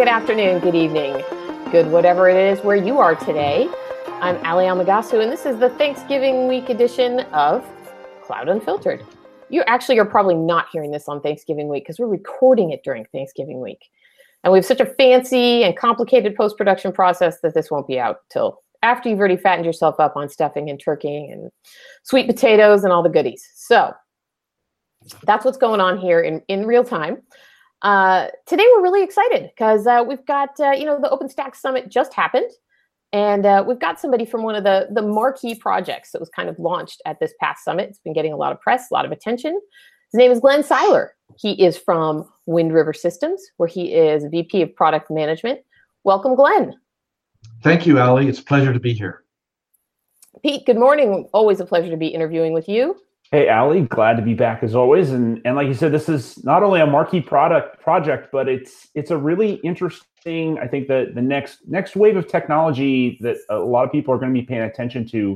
good afternoon, good evening, good whatever it is where you are today. I'm Ali Amagasu, and this is the Thanksgiving week edition of Cloud Unfiltered. You actually are probably not hearing this on Thanksgiving week because we're recording it during Thanksgiving week. And we have such a fancy and complicated post-production process that this won't be out till after you've already fattened yourself up on stuffing and turkey and sweet potatoes and all the goodies. So that's what's going on here in real time. Today we're really excited because we've got, the OpenStack Summit just happened. And we've got somebody from one of the marquee projects that was kind of launched at this past summit. It's been getting a lot of press, a lot of attention. His name is Glenn Seiler. He is from Wind River Systems, where he is VP of Product Management. Welcome, Glenn. Thank you, Ali. It's a pleasure to be here. Pete, good morning. Always a pleasure to be interviewing with you. Hey, Ali. Glad to be back as always. And like you said, this is not only a marquee project, but it's a really interesting, I think, that the next wave of technology that a lot of people are going to be paying attention to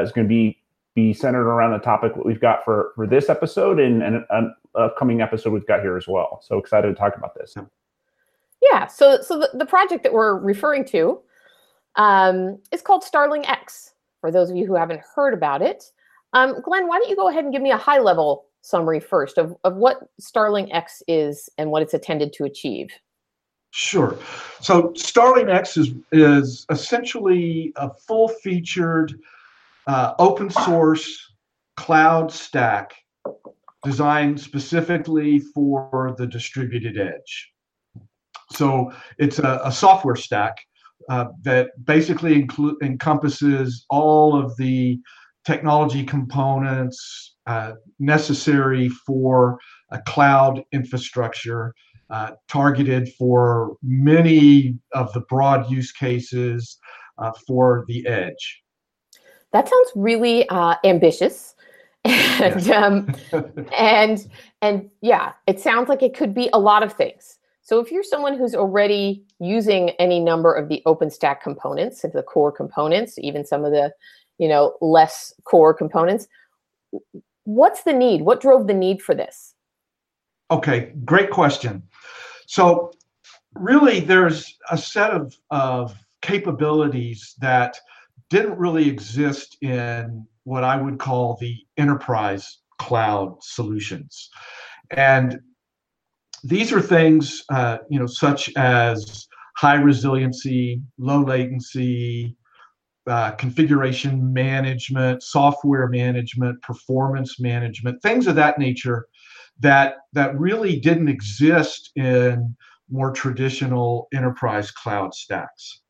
is going to be centered around the topic that we've got for this episode and an upcoming episode we've got here as well. So excited to talk about this. Yeah. So the project that we're referring to is called StarlingX, for those of you who haven't heard about it. Glenn, why don't you go ahead and give me a high-level summary first of what StarlingX is and what it's intended to achieve? Sure. So StarlingX is essentially a full-featured open source cloud stack designed specifically for the distributed edge. So it's a software stack that basically encompasses all of the technology components necessary for a cloud infrastructure targeted for many of the broad use cases for the edge. That sounds really ambitious, and and yeah, it sounds like it could be a lot of things. So if you're someone who's already using any number of the OpenStack components, the core components, even some of the less core components, what's the need? What drove the need for this? Okay, great question. So really, there's a set of capabilities that didn't really exist in what I would call the enterprise cloud solutions. And these are things, such as high resiliency, low latency, configuration management, software management, performance management, things of that nature that really didn't exist in more traditional enterprise cloud stacks.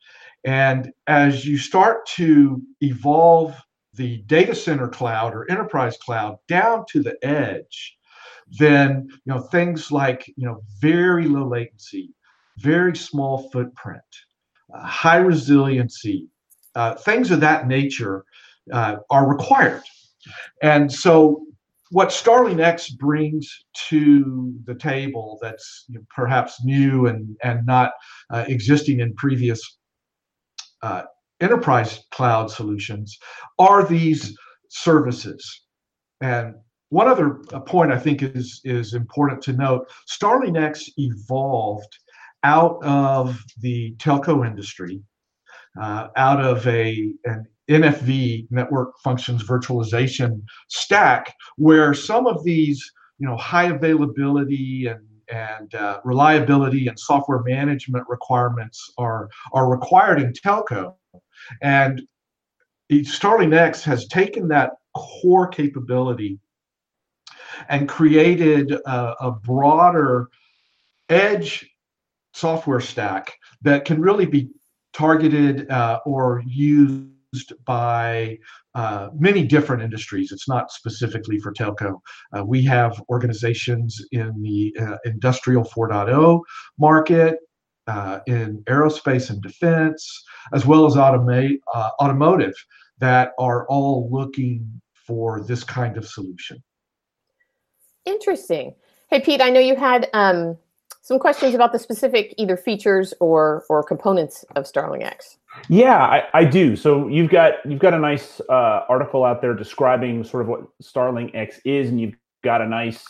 And as you start to evolve the data center cloud or enterprise cloud down to the edge, then things like very low latency, very small footprint, high resiliency, things of that nature are required. And so what StarlingX brings to the table that's perhaps new and not existing in previous enterprise cloud solutions are these services. And one other point I think is important to note, StarlingX evolved out of the telco industry, out of an NFV, network functions virtualization stack, where some of these high availability and reliability and software management requirements are required in telco. And StarlingX has taken that core capability and created a broader edge software stack that can really be targeted or used by many different industries. It's not specifically for telco. We have organizations in the industrial 4.0 market, in aerospace and defense, as well as automotive, that are all looking for this kind of solution. Interesting. Hey, Pete, I know you had some questions about the specific either features or components of StarlingX. Yeah, I do. So you've got a nice article out there describing sort of what StarlingX is, and you've got a nice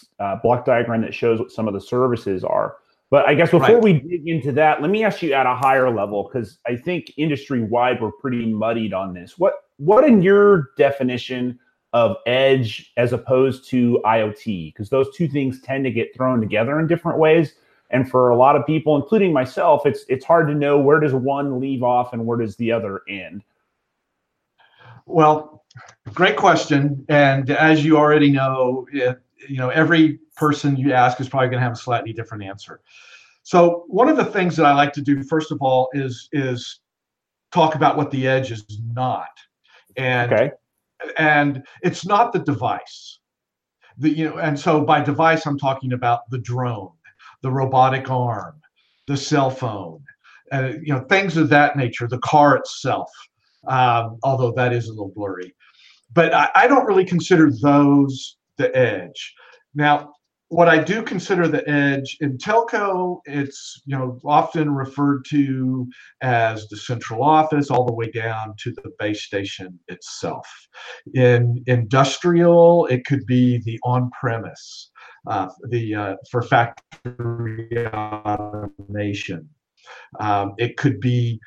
block diagram that shows what some of the services are. But I guess before we dig into that, let me ask you at a higher level, because I think industry-wide we're pretty muddied on this. What in your definition of edge as opposed to IoT? Because those two things tend to get thrown together in different ways. And for a lot of people, including myself, it's hard to know where does one leave off and where does the other end. Well, great question. And as you already know, every person you ask is probably going to have a slightly different answer. So one of the things that I like to do, first of all, is talk about what the edge is not. And, and it's not the device. And so by device, I'm talking about the drone, the robotic arm, the cell phone, things of that nature, the car itself, although that is a little blurry. But I don't really consider those the edge. Now, what I do consider the edge in telco, it's often referred to as the central office all the way down to the base station itself. In industrial, it could be the on-premise, for factory automation. It could be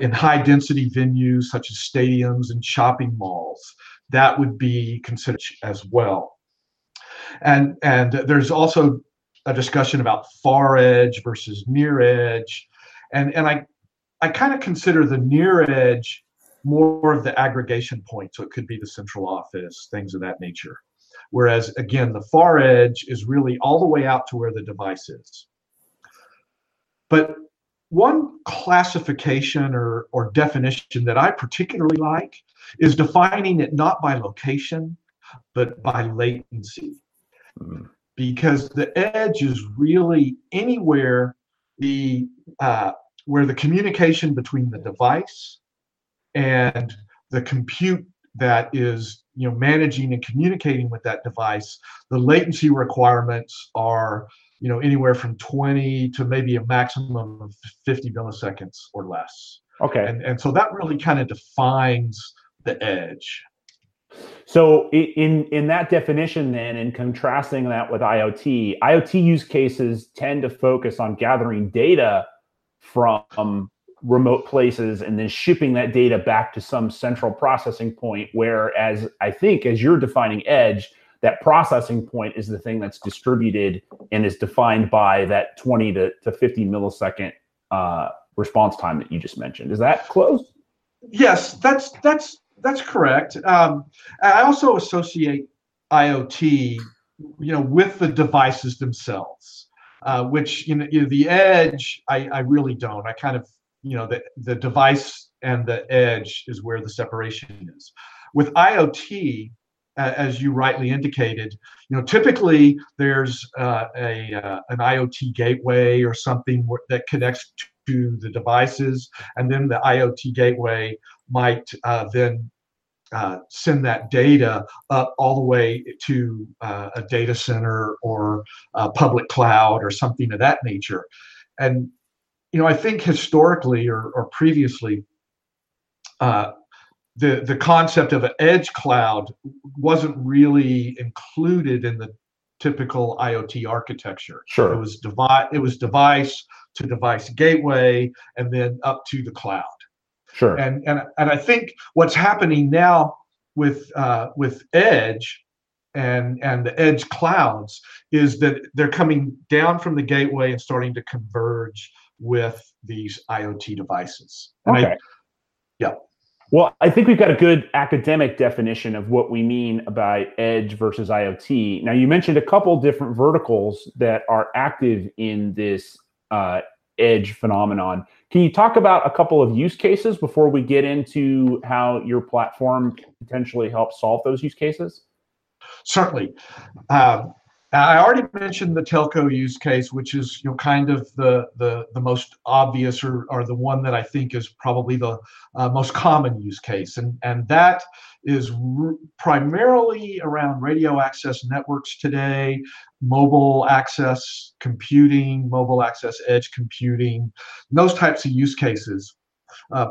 in high-density venues such as stadiums and shopping malls. That would be considered as well. And there's also a discussion about far edge versus near edge. And I kind of consider the near edge more of the aggregation point. So it could be the central office, things of that nature. Whereas, again, the far edge is really all the way out to where the device is. But one classification or definition that I particularly like is defining it not by location, but by latency. Because the edge is really anywhere where the communication between the device and the compute that is managing and communicating with that device, the latency requirements are anywhere from 20 to maybe a maximum of 50 milliseconds or less. Okay. And so that really kind of defines the edge. So in that definition then, and contrasting that with IoT, IoT use cases tend to focus on gathering data from remote places and then shipping that data back to some central processing point, whereas I think as you're defining edge, that processing point is the thing that's distributed and is defined by that 20 to 50 millisecond response time that you just mentioned. Is that close? Yes, that's correct. I also associate IoT, with the devices themselves, which the edge I really don't. I kind of the device and the edge is where the separation is. With IoT, as you rightly indicated, typically there's an IoT gateway or something that connects to the devices, and then the IoT gateway might then send that data up all the way to a data center or a public cloud or something of that nature. And, I think historically or previously, the concept of an edge cloud wasn't really included in the typical IoT architecture. Sure. It was device to device gateway and then up to the cloud. Sure. And I think what's happening now with edge and the edge clouds is that they're coming down from the gateway and starting to converge with these IoT devices. And Well, I think we've got a good academic definition of what we mean by edge versus IoT. Now, you mentioned a couple different verticals that are active in this edge phenomenon. Can you talk about a couple of use cases before we get into how your platform potentially helps solve those use cases? Certainly. I already mentioned the telco use case, which is kind of the most obvious or the one that I think is probably the most common use case. And that is primarily around radio access networks today, mobile access computing, mobile access edge computing, those types of use cases.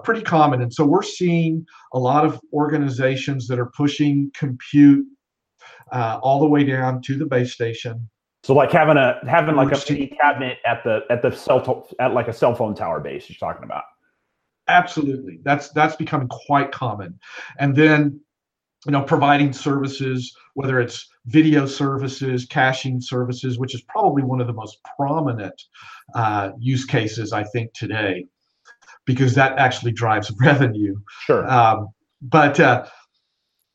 Pretty common. And so we're seeing a lot of organizations that are pushing compute all the way down to the base station So like having like a mini cabinet at like a cell phone tower base you're talking about. Absolutely. That's becoming quite common. And then, you know, providing services, whether it's video services, caching services, which is probably one of the most prominent use cases, I think, today, because that actually drives revenue. Sure. But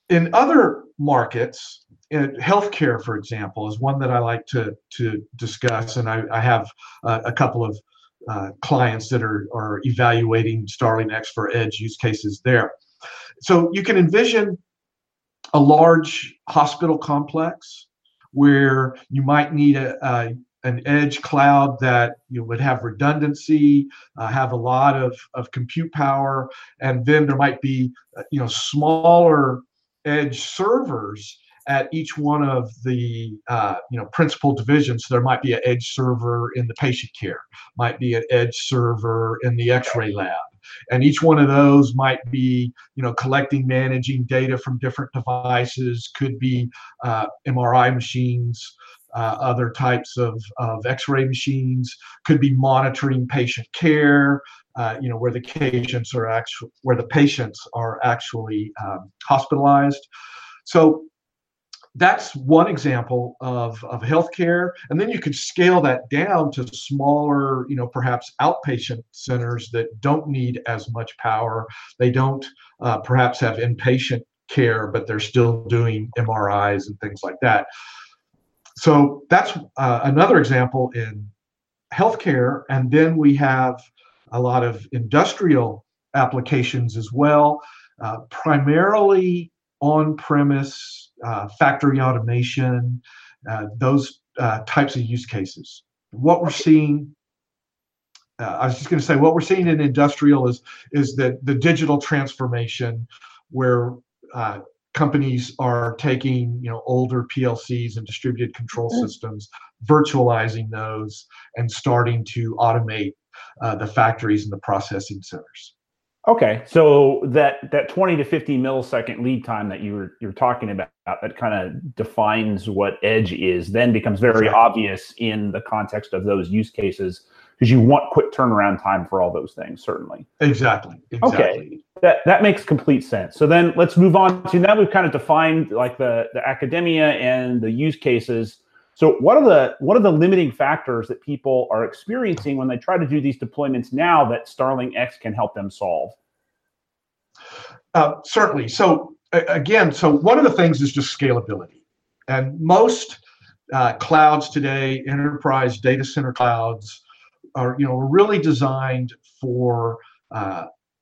in other markets, in healthcare, for example, is one that I like to discuss. And I have a couple of clients that are evaluating StarlingX for edge use cases there. So you can envision a large hospital complex where you might need an edge cloud that you would have redundancy, have a lot of compute power, and then there might be smaller edge servers at each one of the principal divisions. There might be an edge server in the patient care, might be an edge server in the X-ray lab, and each one of those might be collecting, managing data from different devices. Could be MRI machines, other types of X-ray machines. Could be monitoring patient care, where the patients are actually hospitalized. So that's one example of healthcare. And then you could scale that down to smaller, perhaps outpatient centers that don't need as much power. They don't perhaps have inpatient care, but they're still doing MRIs and things like that. So that's another example in healthcare. And then we have a lot of industrial applications as well, primarily on-premise, factory automation, those types of use cases. What we're seeing, what we're seeing in industrial is that the digital transformation, where companies are taking older PLCs and distributed control systems, virtualizing those, and starting to automate the factories and the processing centers. Okay, so that 20 to 50 millisecond lead time that you're talking about, that kind of defines what edge is, then becomes very obvious in the context of those use cases, because you want quick turnaround time for all those things, certainly. Exactly. Okay, that makes complete sense. So then let's move on to, now we've kind of defined like the academia and the use cases. So what are the limiting factors that people are experiencing when they try to do these deployments now that StarlingX can help them solve? Certainly. So again, one of the things is just scalability. And most clouds today, enterprise data center clouds, are really designed for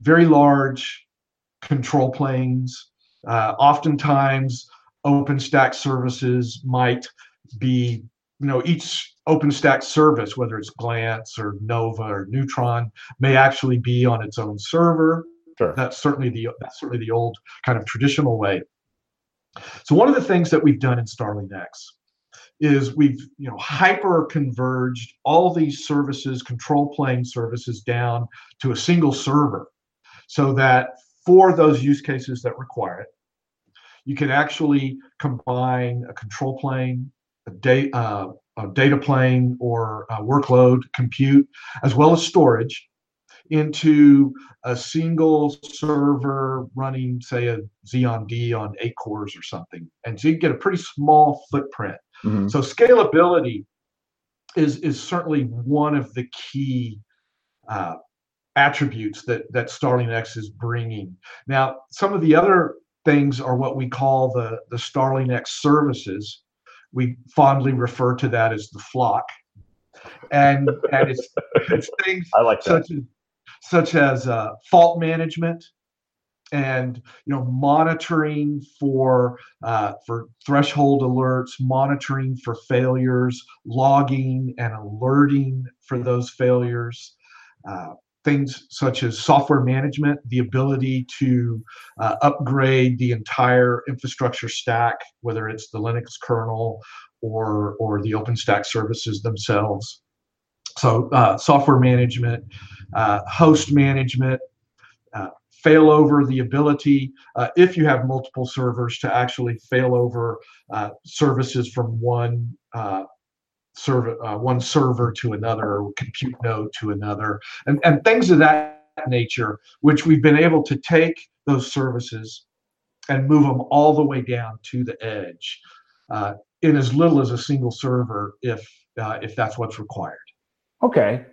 very large control planes. Oftentimes, OpenStack services might be, each OpenStack service, whether it's Glance or Nova or Neutron, may actually be on its own server. Sure. That's certainly the old kind of traditional way. So one of the things that we've done in StarlingX is we've hyper converged all these services, control plane services, down to a single server, so that for those use cases that require it, you can actually combine a control plane, a data plane, or a workload compute, as well as storage, into a single server running, say, a Xeon D on 8 cores or something. And so you get a pretty small footprint. Mm-hmm. So scalability is certainly one of the key attributes that StarlingX is bringing. Now, some of the other things are what we call the StarlingX services. We fondly refer to that as the flock, and it's things I like that. Such as fault management, and monitoring for threshold alerts, monitoring for failures, logging and alerting for those failures. Things such as software management, the ability to upgrade the entire infrastructure stack, whether it's the Linux kernel or the OpenStack services themselves. So software management, host management, failover, the ability, if you have multiple servers, to actually fail over services from one one server to another, compute node to another, and things of that nature, which we've been able to take those services and move them all the way down to the edge in as little as a single server, if that's what's required. Okay.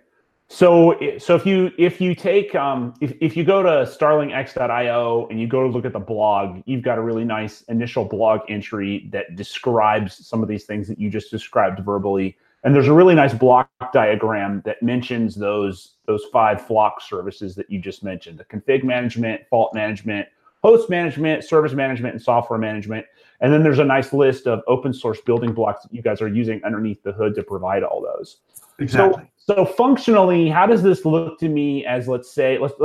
So if you take if you go to starlingx.io and you go to look at the blog, you've got a really nice initial blog entry that describes some of these things that you just described verbally. And there's a really nice block diagram that mentions those five flock services that you just mentioned: the config management, fault management, host management, service management, and software management. And then there's a nice list of open source building blocks that you guys are using underneath the hood to provide all those. Exactly. So functionally, how does this look to me as, let's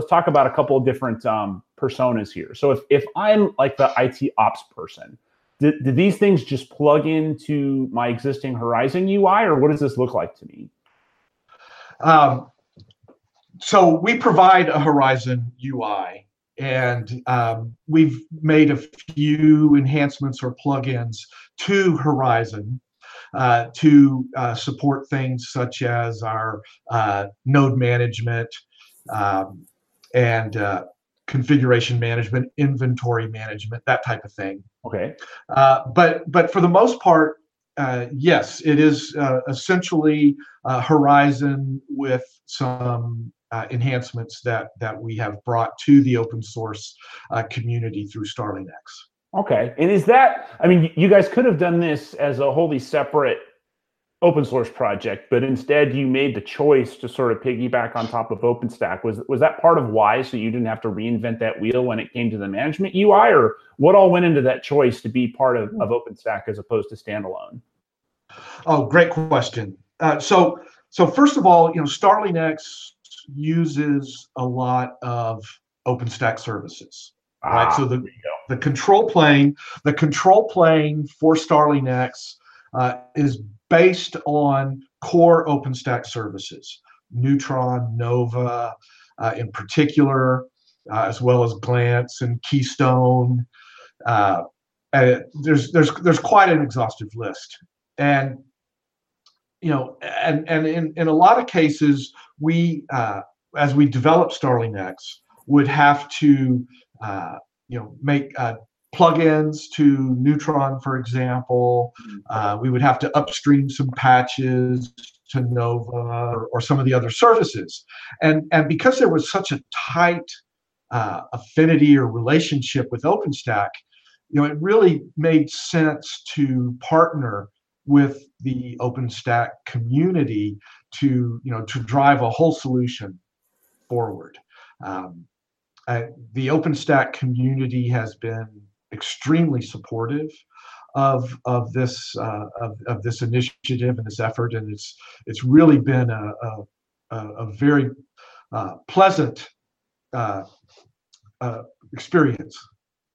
talk about a couple of different personas here. So if I'm like the IT ops person, do these things just plug into my existing Horizon UI, or what does this look like to me? So we provide a Horizon UI, and we've made a few enhancements or plugins to Horizon to support things such as our node management and configuration management, inventory management, that type of thing. Okay. But for the most part, yes, it is essentially Horizon with some enhancements that we have brought to the open source community through StarlingX. Okay. And is that, I mean, you guys could have done this as a wholly separate open source project, but instead you made the choice to sort of piggyback on top of OpenStack. Was that part of why, so you didn't have to reinvent that wheel when it came to the management UI, or what all went into that choice to be part of OpenStack as opposed to standalone? Oh, great question. So first of all, you know, StarlingX uses a lot of OpenStack services. Right, so the control plane for StarlingX is based on core OpenStack services, Neutron, Nova, in particular, as well as Glance and Keystone. And there's quite an exhaustive list, and you know, and in a lot of cases, we as we develop StarlingX would have to make plugins to Neutron, for example. We would have to upstream some patches to Nova or some of the other services. And because there was such a tight affinity or relationship with OpenStack, you know, it really made sense to partner with the OpenStack community to, you know, to drive a whole solution forward. The OpenStack community has been extremely supportive of this initiative and this effort, and it's really been a very pleasant experience.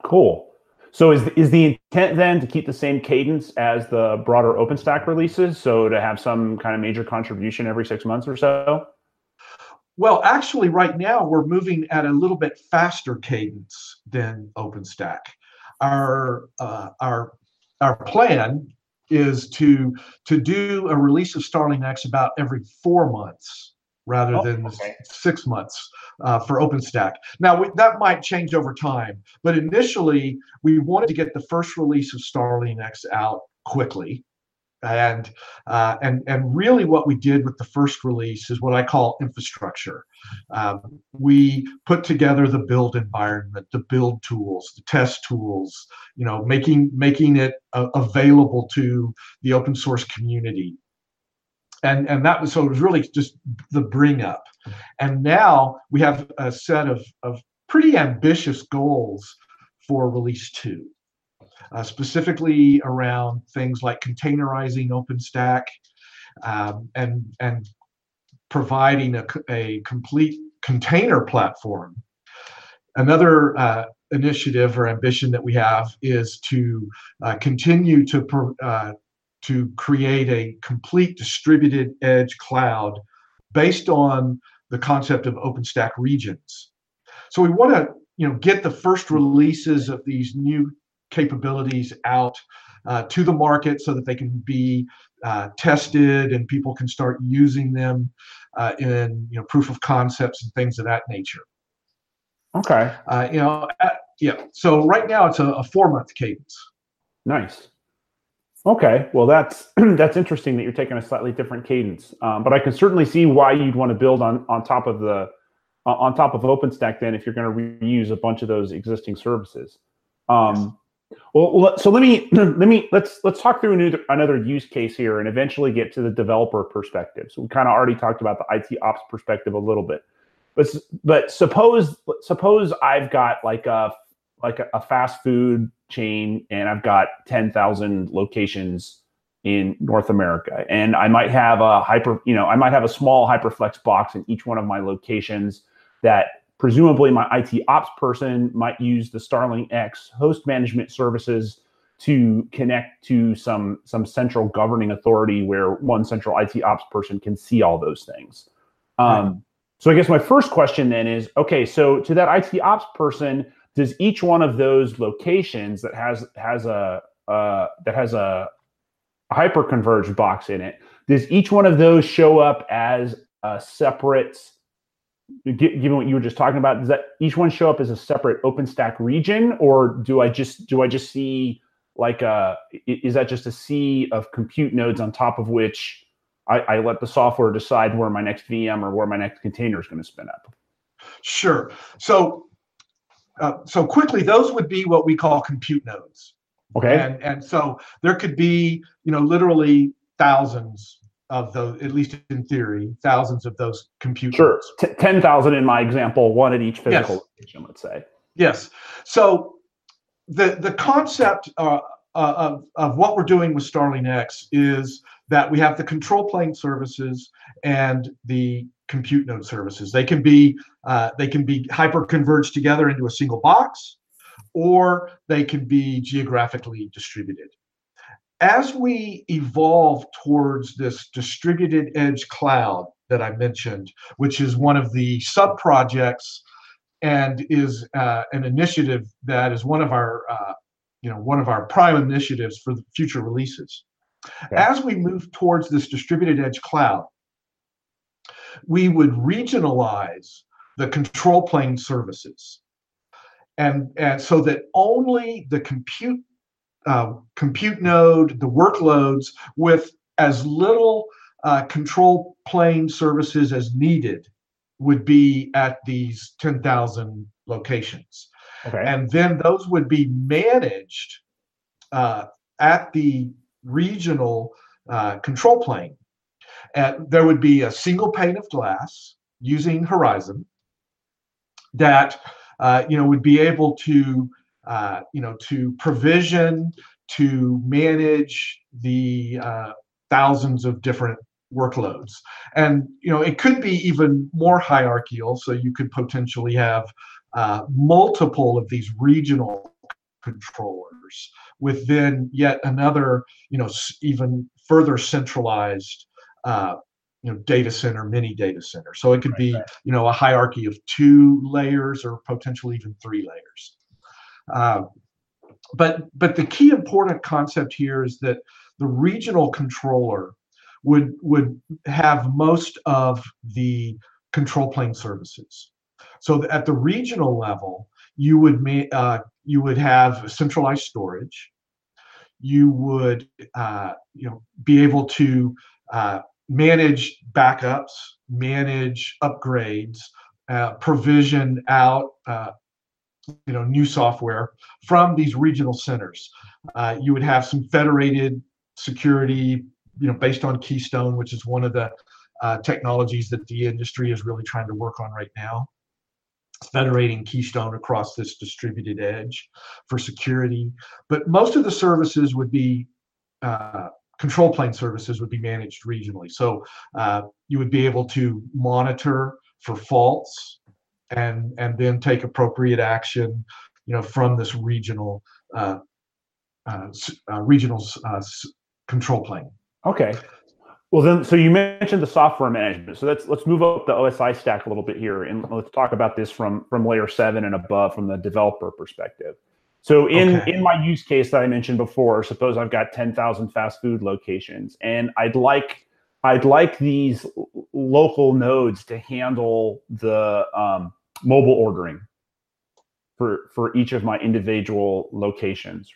Cool. So is the intent then to keep the same cadence as the broader OpenStack releases? So to have some kind of major contribution every 6 months or so? Well, actually, right now, we're moving at a little bit faster cadence than OpenStack. Our plan is to do a release of StarlingX about every 4 months rather than 6 months for OpenStack. Now, that might change over time, but initially, we wanted to get the first release of StarlingX out quickly. And really what we did with the first release is what I call infrastructure. We put together the build environment, the build tools, the test tools, you know, making it available to the open source community. And that was, so it was really just the bring up. And now we have a set of pretty ambitious goals for release 2. Specifically around things like containerizing OpenStack and providing a complete container platform. Another initiative or ambition that we have is to continue to create a complete distributed edge cloud based on the concept of OpenStack regions. So we want to, you know, get the first releases of these new capabilities out to the market so that they can be tested and people can start using them in proof of concepts and things of that nature. Okay. Yeah. So right now it's a 4-month cadence. Nice. Okay. Well, that's interesting that you're taking a slightly different cadence, but I can certainly see why you'd want to build on top of OpenStack then if you're going to reuse a bunch of those existing services. Yes. Well, so let's talk through another use case here and eventually get to the developer perspective. So we kind of already talked about the IT ops perspective a little bit, but suppose I've got like a fast food chain and I've got 10,000 locations in North America, and I might have a small HyperFlex box in each one of my locations that presumably my IT ops person might use the StarlingX host management services to connect to some central governing authority where one central IT ops person can see all those things. Right. So I guess my first question then is, okay, so to that IT ops person, does each one of those locations that has a hyperconverged box in it, does each one of those show up as a separate, given what you were just talking about, does that each one show up as a separate OpenStack region, or do I just see is that just a sea of compute nodes on top of which I let the software decide where my next VM or where my next container is going to spin up? Sure. So quickly, those would be what we call compute nodes. Okay. And so there could be, literally thousands of those, at least in theory, thousands of those compute nodes. Sure. 10,000 in my example, one at each physical location, let's say. Yes. So the concept of what we're doing with StarlingX is that we have the control plane services and the compute node services. They can be hyperconverged together into a single box, or they can be geographically distributed. As we evolve towards this distributed edge cloud that I mentioned, which is one of the sub-projects and is an initiative that is one of our prime initiatives for the future releases. Okay. As we move towards this distributed edge cloud, we would regionalize the control plane services, and so that only the compute node, the workloads with as little control plane services as needed would be at these 10,000 locations. Okay. And then those would be managed at the regional control plane. There would be a single pane of glass using Horizon that would be able to to provision, to manage the thousands of different workloads. And it could be even more hierarchical, so you could potentially have multiple of these regional controllers with then yet another even further centralized data center, mini data center. So it could be, a hierarchy of 2 layers or potentially even 3 layers. But the key important concept here is that the regional controller would have most of the control plane services. So at the regional level, you would have centralized storage. You would be able to manage backups, manage upgrades, provision out new software from these regional centers. You would have some federated security, based on Keystone, which is one of the technologies that the industry is really trying to work on right now. Federating Keystone across this distributed edge for security. But most of the services would be control plane services would be managed regionally. So you would be able to monitor for faults and then take appropriate action, from this regional control plane. Okay. Well, then, so you mentioned the software management. So let's move up the OSI stack a little bit here, and let's talk about this from layer 7 and above, from the developer perspective. So in my use case that I mentioned before, suppose I've got 10,000 fast food locations, and I'd like these local nodes to handle the mobile ordering for each of my individual locations.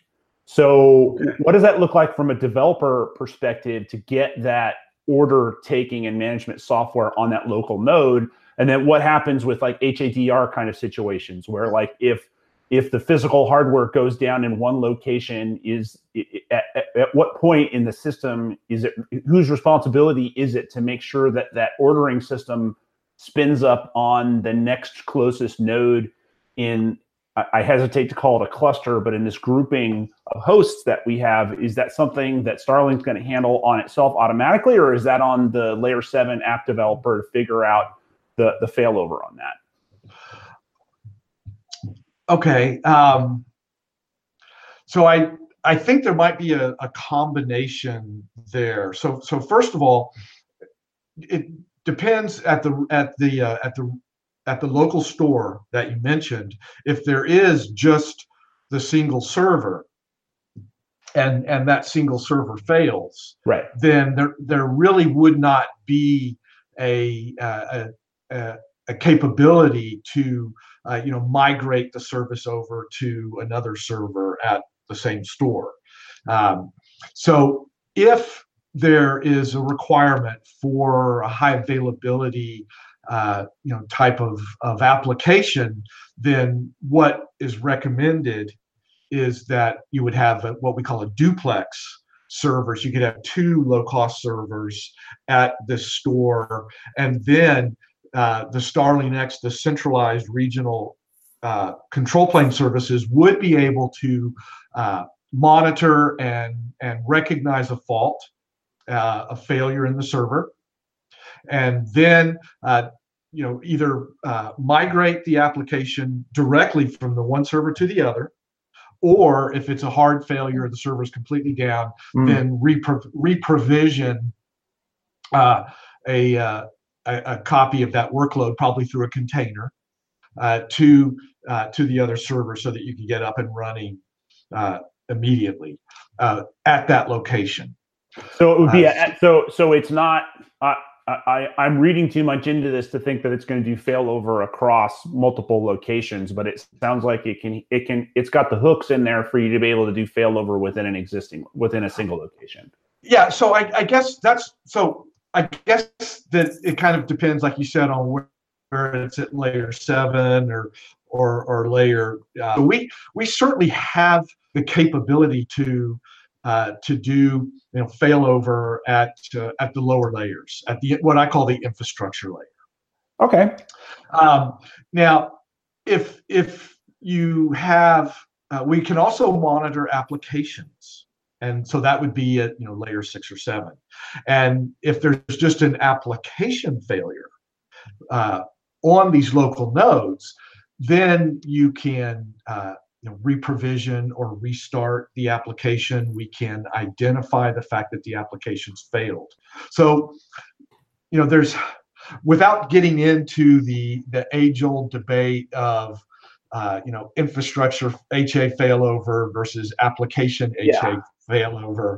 So what does that look like from a developer perspective to get that order taking and management software on that local node? And then what happens with like HADR kind of situations where like if the physical hardware goes down in one location, is at what point in the system is it, whose responsibility is it to make sure that that ordering system spins up on the next closest node in, I hesitate to call it a cluster, but in this grouping of hosts that we have, is that something that Starling's going to handle on itself automatically, or is that on the layer 7 app developer to figure out the failover on that? Okay. So I think there might be a combination there. So first of all, it depends at the local store that you mentioned, if there is just the single server and that single server fails, right, then there really would not be a capability to migrate the service over to another server at the same store. So if there is a requirement for a high availability type of application, then what is recommended is that you would have what we call a duplex servers. You could have two low-cost servers at the store, and then the StarlingX, the centralized regional control plane services, would be able to monitor and recognize a fault, a failure in the server, and then either migrate the application directly from the one server to the other, or if it's a hard failure, the server's completely down, then reprovision a copy of that workload, probably through a container, to the other server so that you can get up and running immediately at that location. So it would be so it's not. I'm reading too much into this to think that it's going to do failover across multiple locations, but it sounds like it's got the hooks in there for you to be able to do failover within a single location. Yeah. So I guess that it kind of depends, like you said, on where it's at layer 7 or layer. So we certainly have the capability to do failover at the lower layers, at the what I call the infrastructure layer. Okay. Now, if you have, we can also monitor applications, and so that would be at layer 6 or 7. And if there's just an application failure on these local nodes, then you can reprovision or restart the application. We can identify the fact that the application's failed. So, there's, without getting into the age-old debate of, infrastructure HA failover versus application HA failover.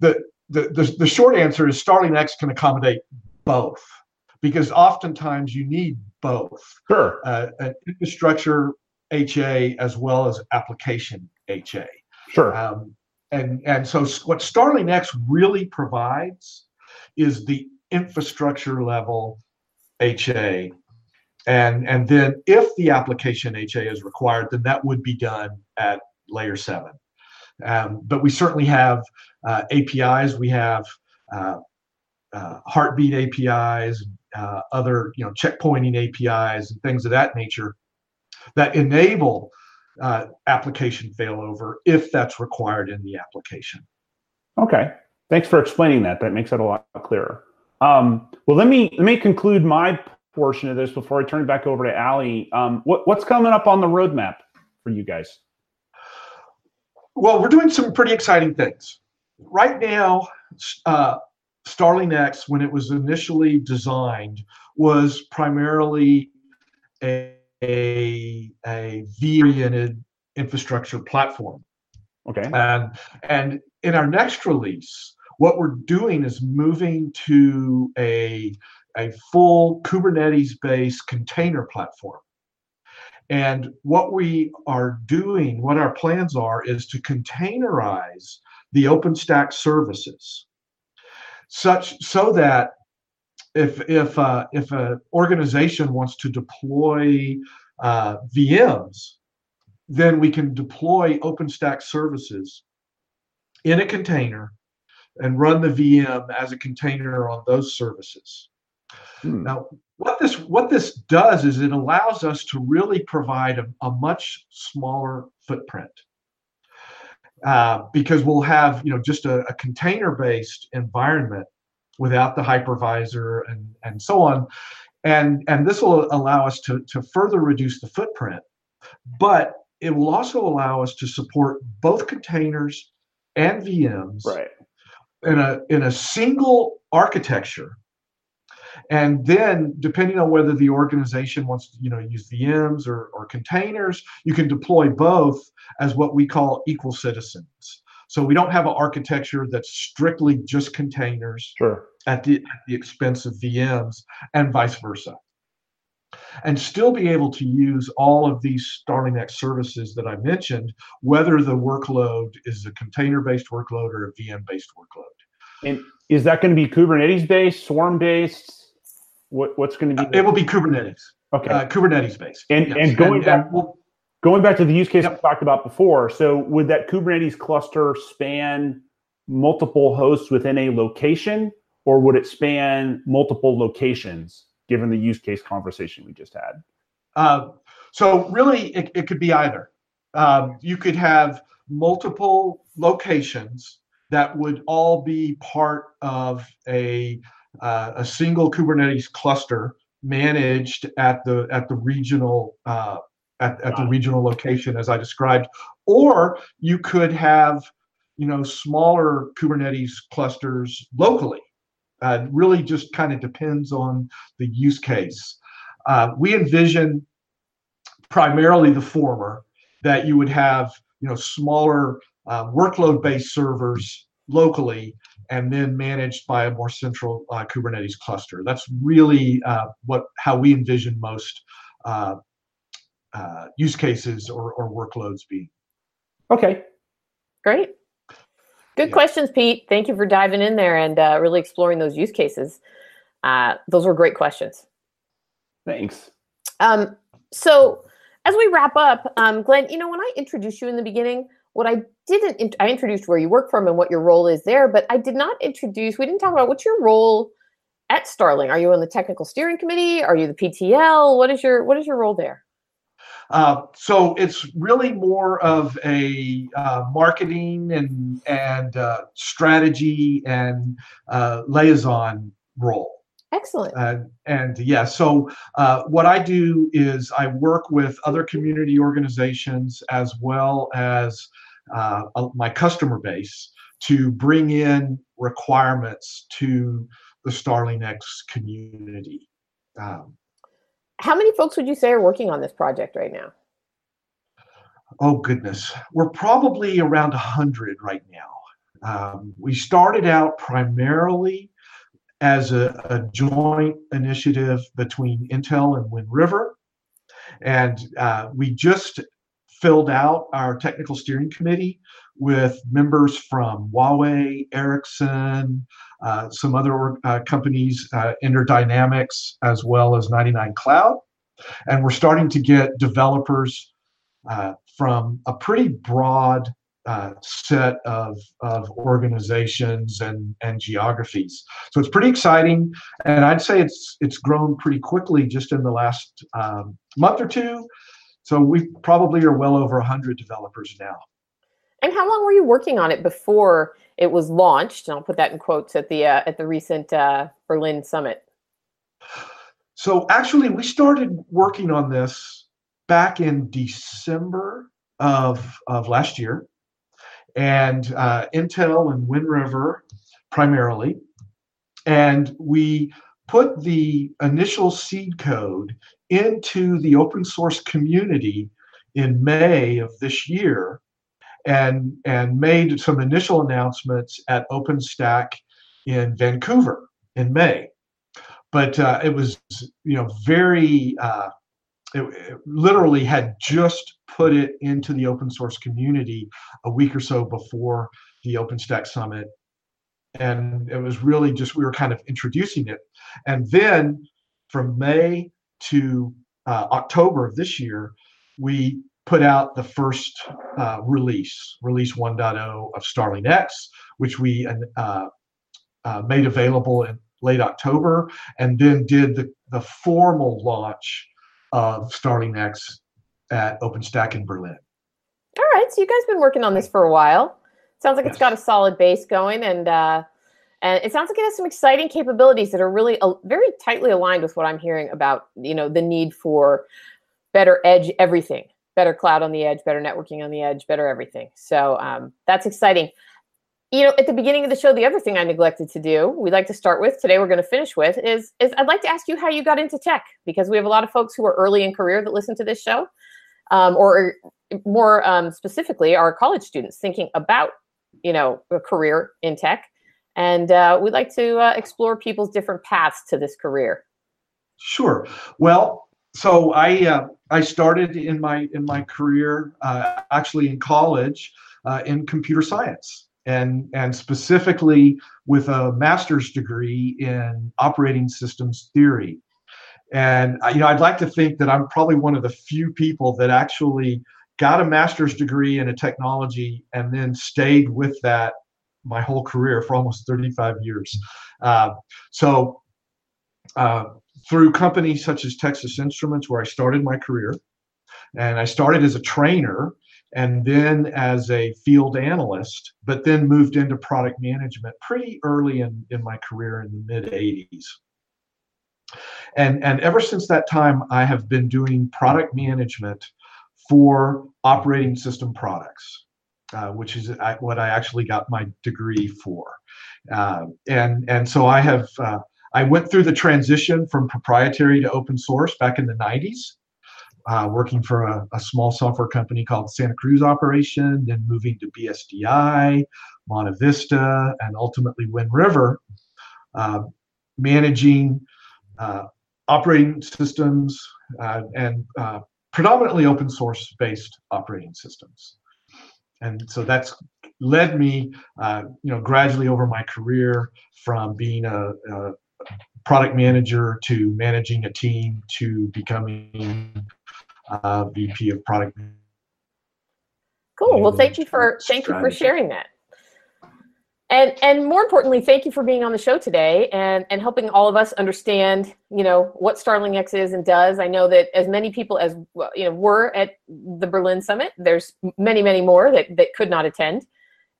The short answer is StarlingX can accommodate both, because oftentimes you need both. Sure. An infrastructure HA as well as application HA. Sure. And so what StarlingX really provides is the infrastructure level HA. And then if the application HA is required, then that would be done at layer 7. But we certainly have APIs. We have Heartbeat APIs, other checkpointing APIs and things of that nature that enable application failover if that's required in the application. Okay, thanks for explaining that. That makes it a lot clearer. Well, let me conclude my portion of this before I turn it back over to Ali. What's coming up on the roadmap for you guys? Well, we're doing some pretty exciting things. Right now, StarlingX, when it was initially designed, was primarily a V-oriented infrastructure platform. Okay. And in our next release, what we're doing is moving to a full Kubernetes-based container platform. And what we are doing, what our plans are, is to containerize the OpenStack services, so that if an organization wants to deploy VMs, then we can deploy OpenStack services in a container and run the VM as a container on those services. Hmm. Now, what this does is it allows us to really provide a much smaller footprint, because we'll have, you know, just a container-based environment without the hypervisor and so on, and this will allow us to further reduce the footprint, but it will also allow us to support both containers and VMs, right, in a single architecture. And then, depending on whether the organization wants to, you know, use VMs or containers, you can deploy both as what we call equal citizens. So we don't have an architecture that's strictly just containers, sure, at the expense of VMs, and vice versa. And still be able to use all of these StarlingX services that I mentioned, whether the workload is a container-based workload or a VM-based workload. And is that going to be Kubernetes-based, Swarm-based? What's going to be? It will be Kubernetes. Okay, Kubernetes-based. And going back to the use case we talked about before. So would that Kubernetes cluster span multiple hosts within a location, or would it span multiple locations, given the use case conversation we just had? So really, it could be either. You could have multiple locations that would all be part of a single Kubernetes cluster managed at the regional at the regional location, as I described, or you could have, you know, smaller Kubernetes clusters locally. It really just kind of depends on the use case. We envision primarily the former, that you would have, you know, smaller workload-based servers locally, and then managed by a more central Kubernetes cluster. That's really how we envision most use cases or workloads being. Okay, great. Good questions, Pete. Thank you for diving in there and really exploring those use cases. Those were great questions. Thanks. So as we wrap up, Glenn, you know, when I introduced you in the beginning, I introduced where you work from and what your role is there, but I did not introduce, we didn't talk about what's your role at Starling. Are you on the technical steering committee? Are you the PTL? What is your role there? So it's really more of a marketing and strategy and liaison role. Excellent. So what I do is I work with other community organizations as well as my customer base to bring in requirements to the StarlingX community. How many folks would you say are working on this project right now? Oh, goodness. We're probably around 100 right now. We started out primarily as a joint initiative between Intel and Wind River. And we just filled out our technical steering committee with members from Huawei, Ericsson, some other companies, InterDynamics, as well as 99Cloud. And we're starting to get developers from a pretty broad set of organizations and geographies. So it's pretty exciting, and I'd say it's grown pretty quickly just in the last month or two. So we probably are well over 100 developers now. And how long were you working on it before it was launched? And I'll put that in quotes at the recent Berlin summit. So actually, we started working on this back in December of last year. And Intel and Wind River primarily. And we put the initial seed code into the open source community in May of this year and made some initial announcements at OpenStack in Vancouver in May. But it was, you know, very, it literally had just put it into the open source community a week or so before the OpenStack Summit. And it was really just, we were kind of introducing it. And then from May to October of this year, we put out the first release 1.0 of StarlingX, which we made available in late October, and then did the formal launch of StarlingX at OpenStack in Berlin. All right, so you guys have been working on this for a while. Sounds like it's got a solid base going, and it sounds like it has some exciting capabilities that are really very tightly aligned with what I'm hearing about, you know, the need for better edge everything, better cloud on the edge, better networking on the edge, better everything. So that's exciting. You know, at the beginning of the show, the other thing I neglected to do, we'd like to start with, today we're going to finish with, is I'd like to ask you how you got into tech, because we have a lot of folks who are early in career that listen to this show, or more specifically, our college students thinking about, you know, a career in tech. And we'd like to explore people's different paths to this career. Sure. Well, so I started in my career, actually in college, in computer science. And specifically with a master's degree in operating systems theory. And you know, I'd like to think that I'm probably one of the few people that actually got a master's degree in a technology and then stayed with that my whole career for almost 35 years. Through companies such as Texas Instruments, where I started my career, and I started as a trainer, and then as a field analyst, but then moved into product management pretty early in my career in the mid-'80s. And ever since that time, I have been doing product management for operating system products, which is what I actually got my degree for. And so I have I went through the transition from proprietary to open source back in the 90s. Working for a small software company called Santa Cruz Operation, then moving to BSDI, Monta Vista, and ultimately Wind River, managing operating systems and predominantly open source based operating systems. And so that's led me, you know, gradually over my career from being a product manager to managing a team to becoming VP of product. Cool. Well, thank you for sharing that. And more importantly, thank you for being on the show today and helping all of us understand, you know, what StarlingX is and does. I know that as many people as, you know, were at the Berlin Summit, there's many, many more that could not attend.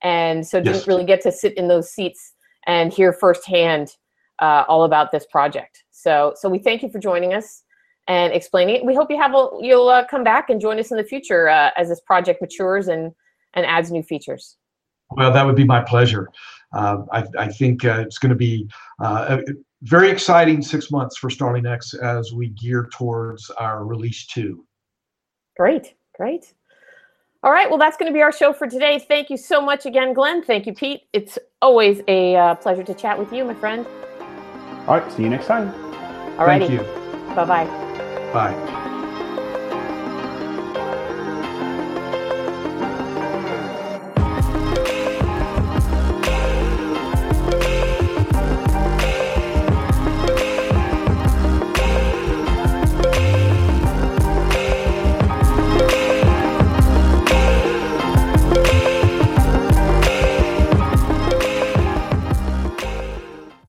And so didn't really get to sit in those seats and hear firsthand all about this project. So we thank you for joining us and explaining it. We hope you'll come back and join us in the future as this project matures and adds new features. Well, that would be my pleasure. I think it's going to be a very exciting 6 months for StarlingX as we gear towards our release 2. Great. All right, well, that's going to be our show for today. Thank you so much again, Glenn. Thank you, Pete. It's always a pleasure to chat with you, my friend. All right, see you next time. All righty. Thank you. Bye-bye. Bye.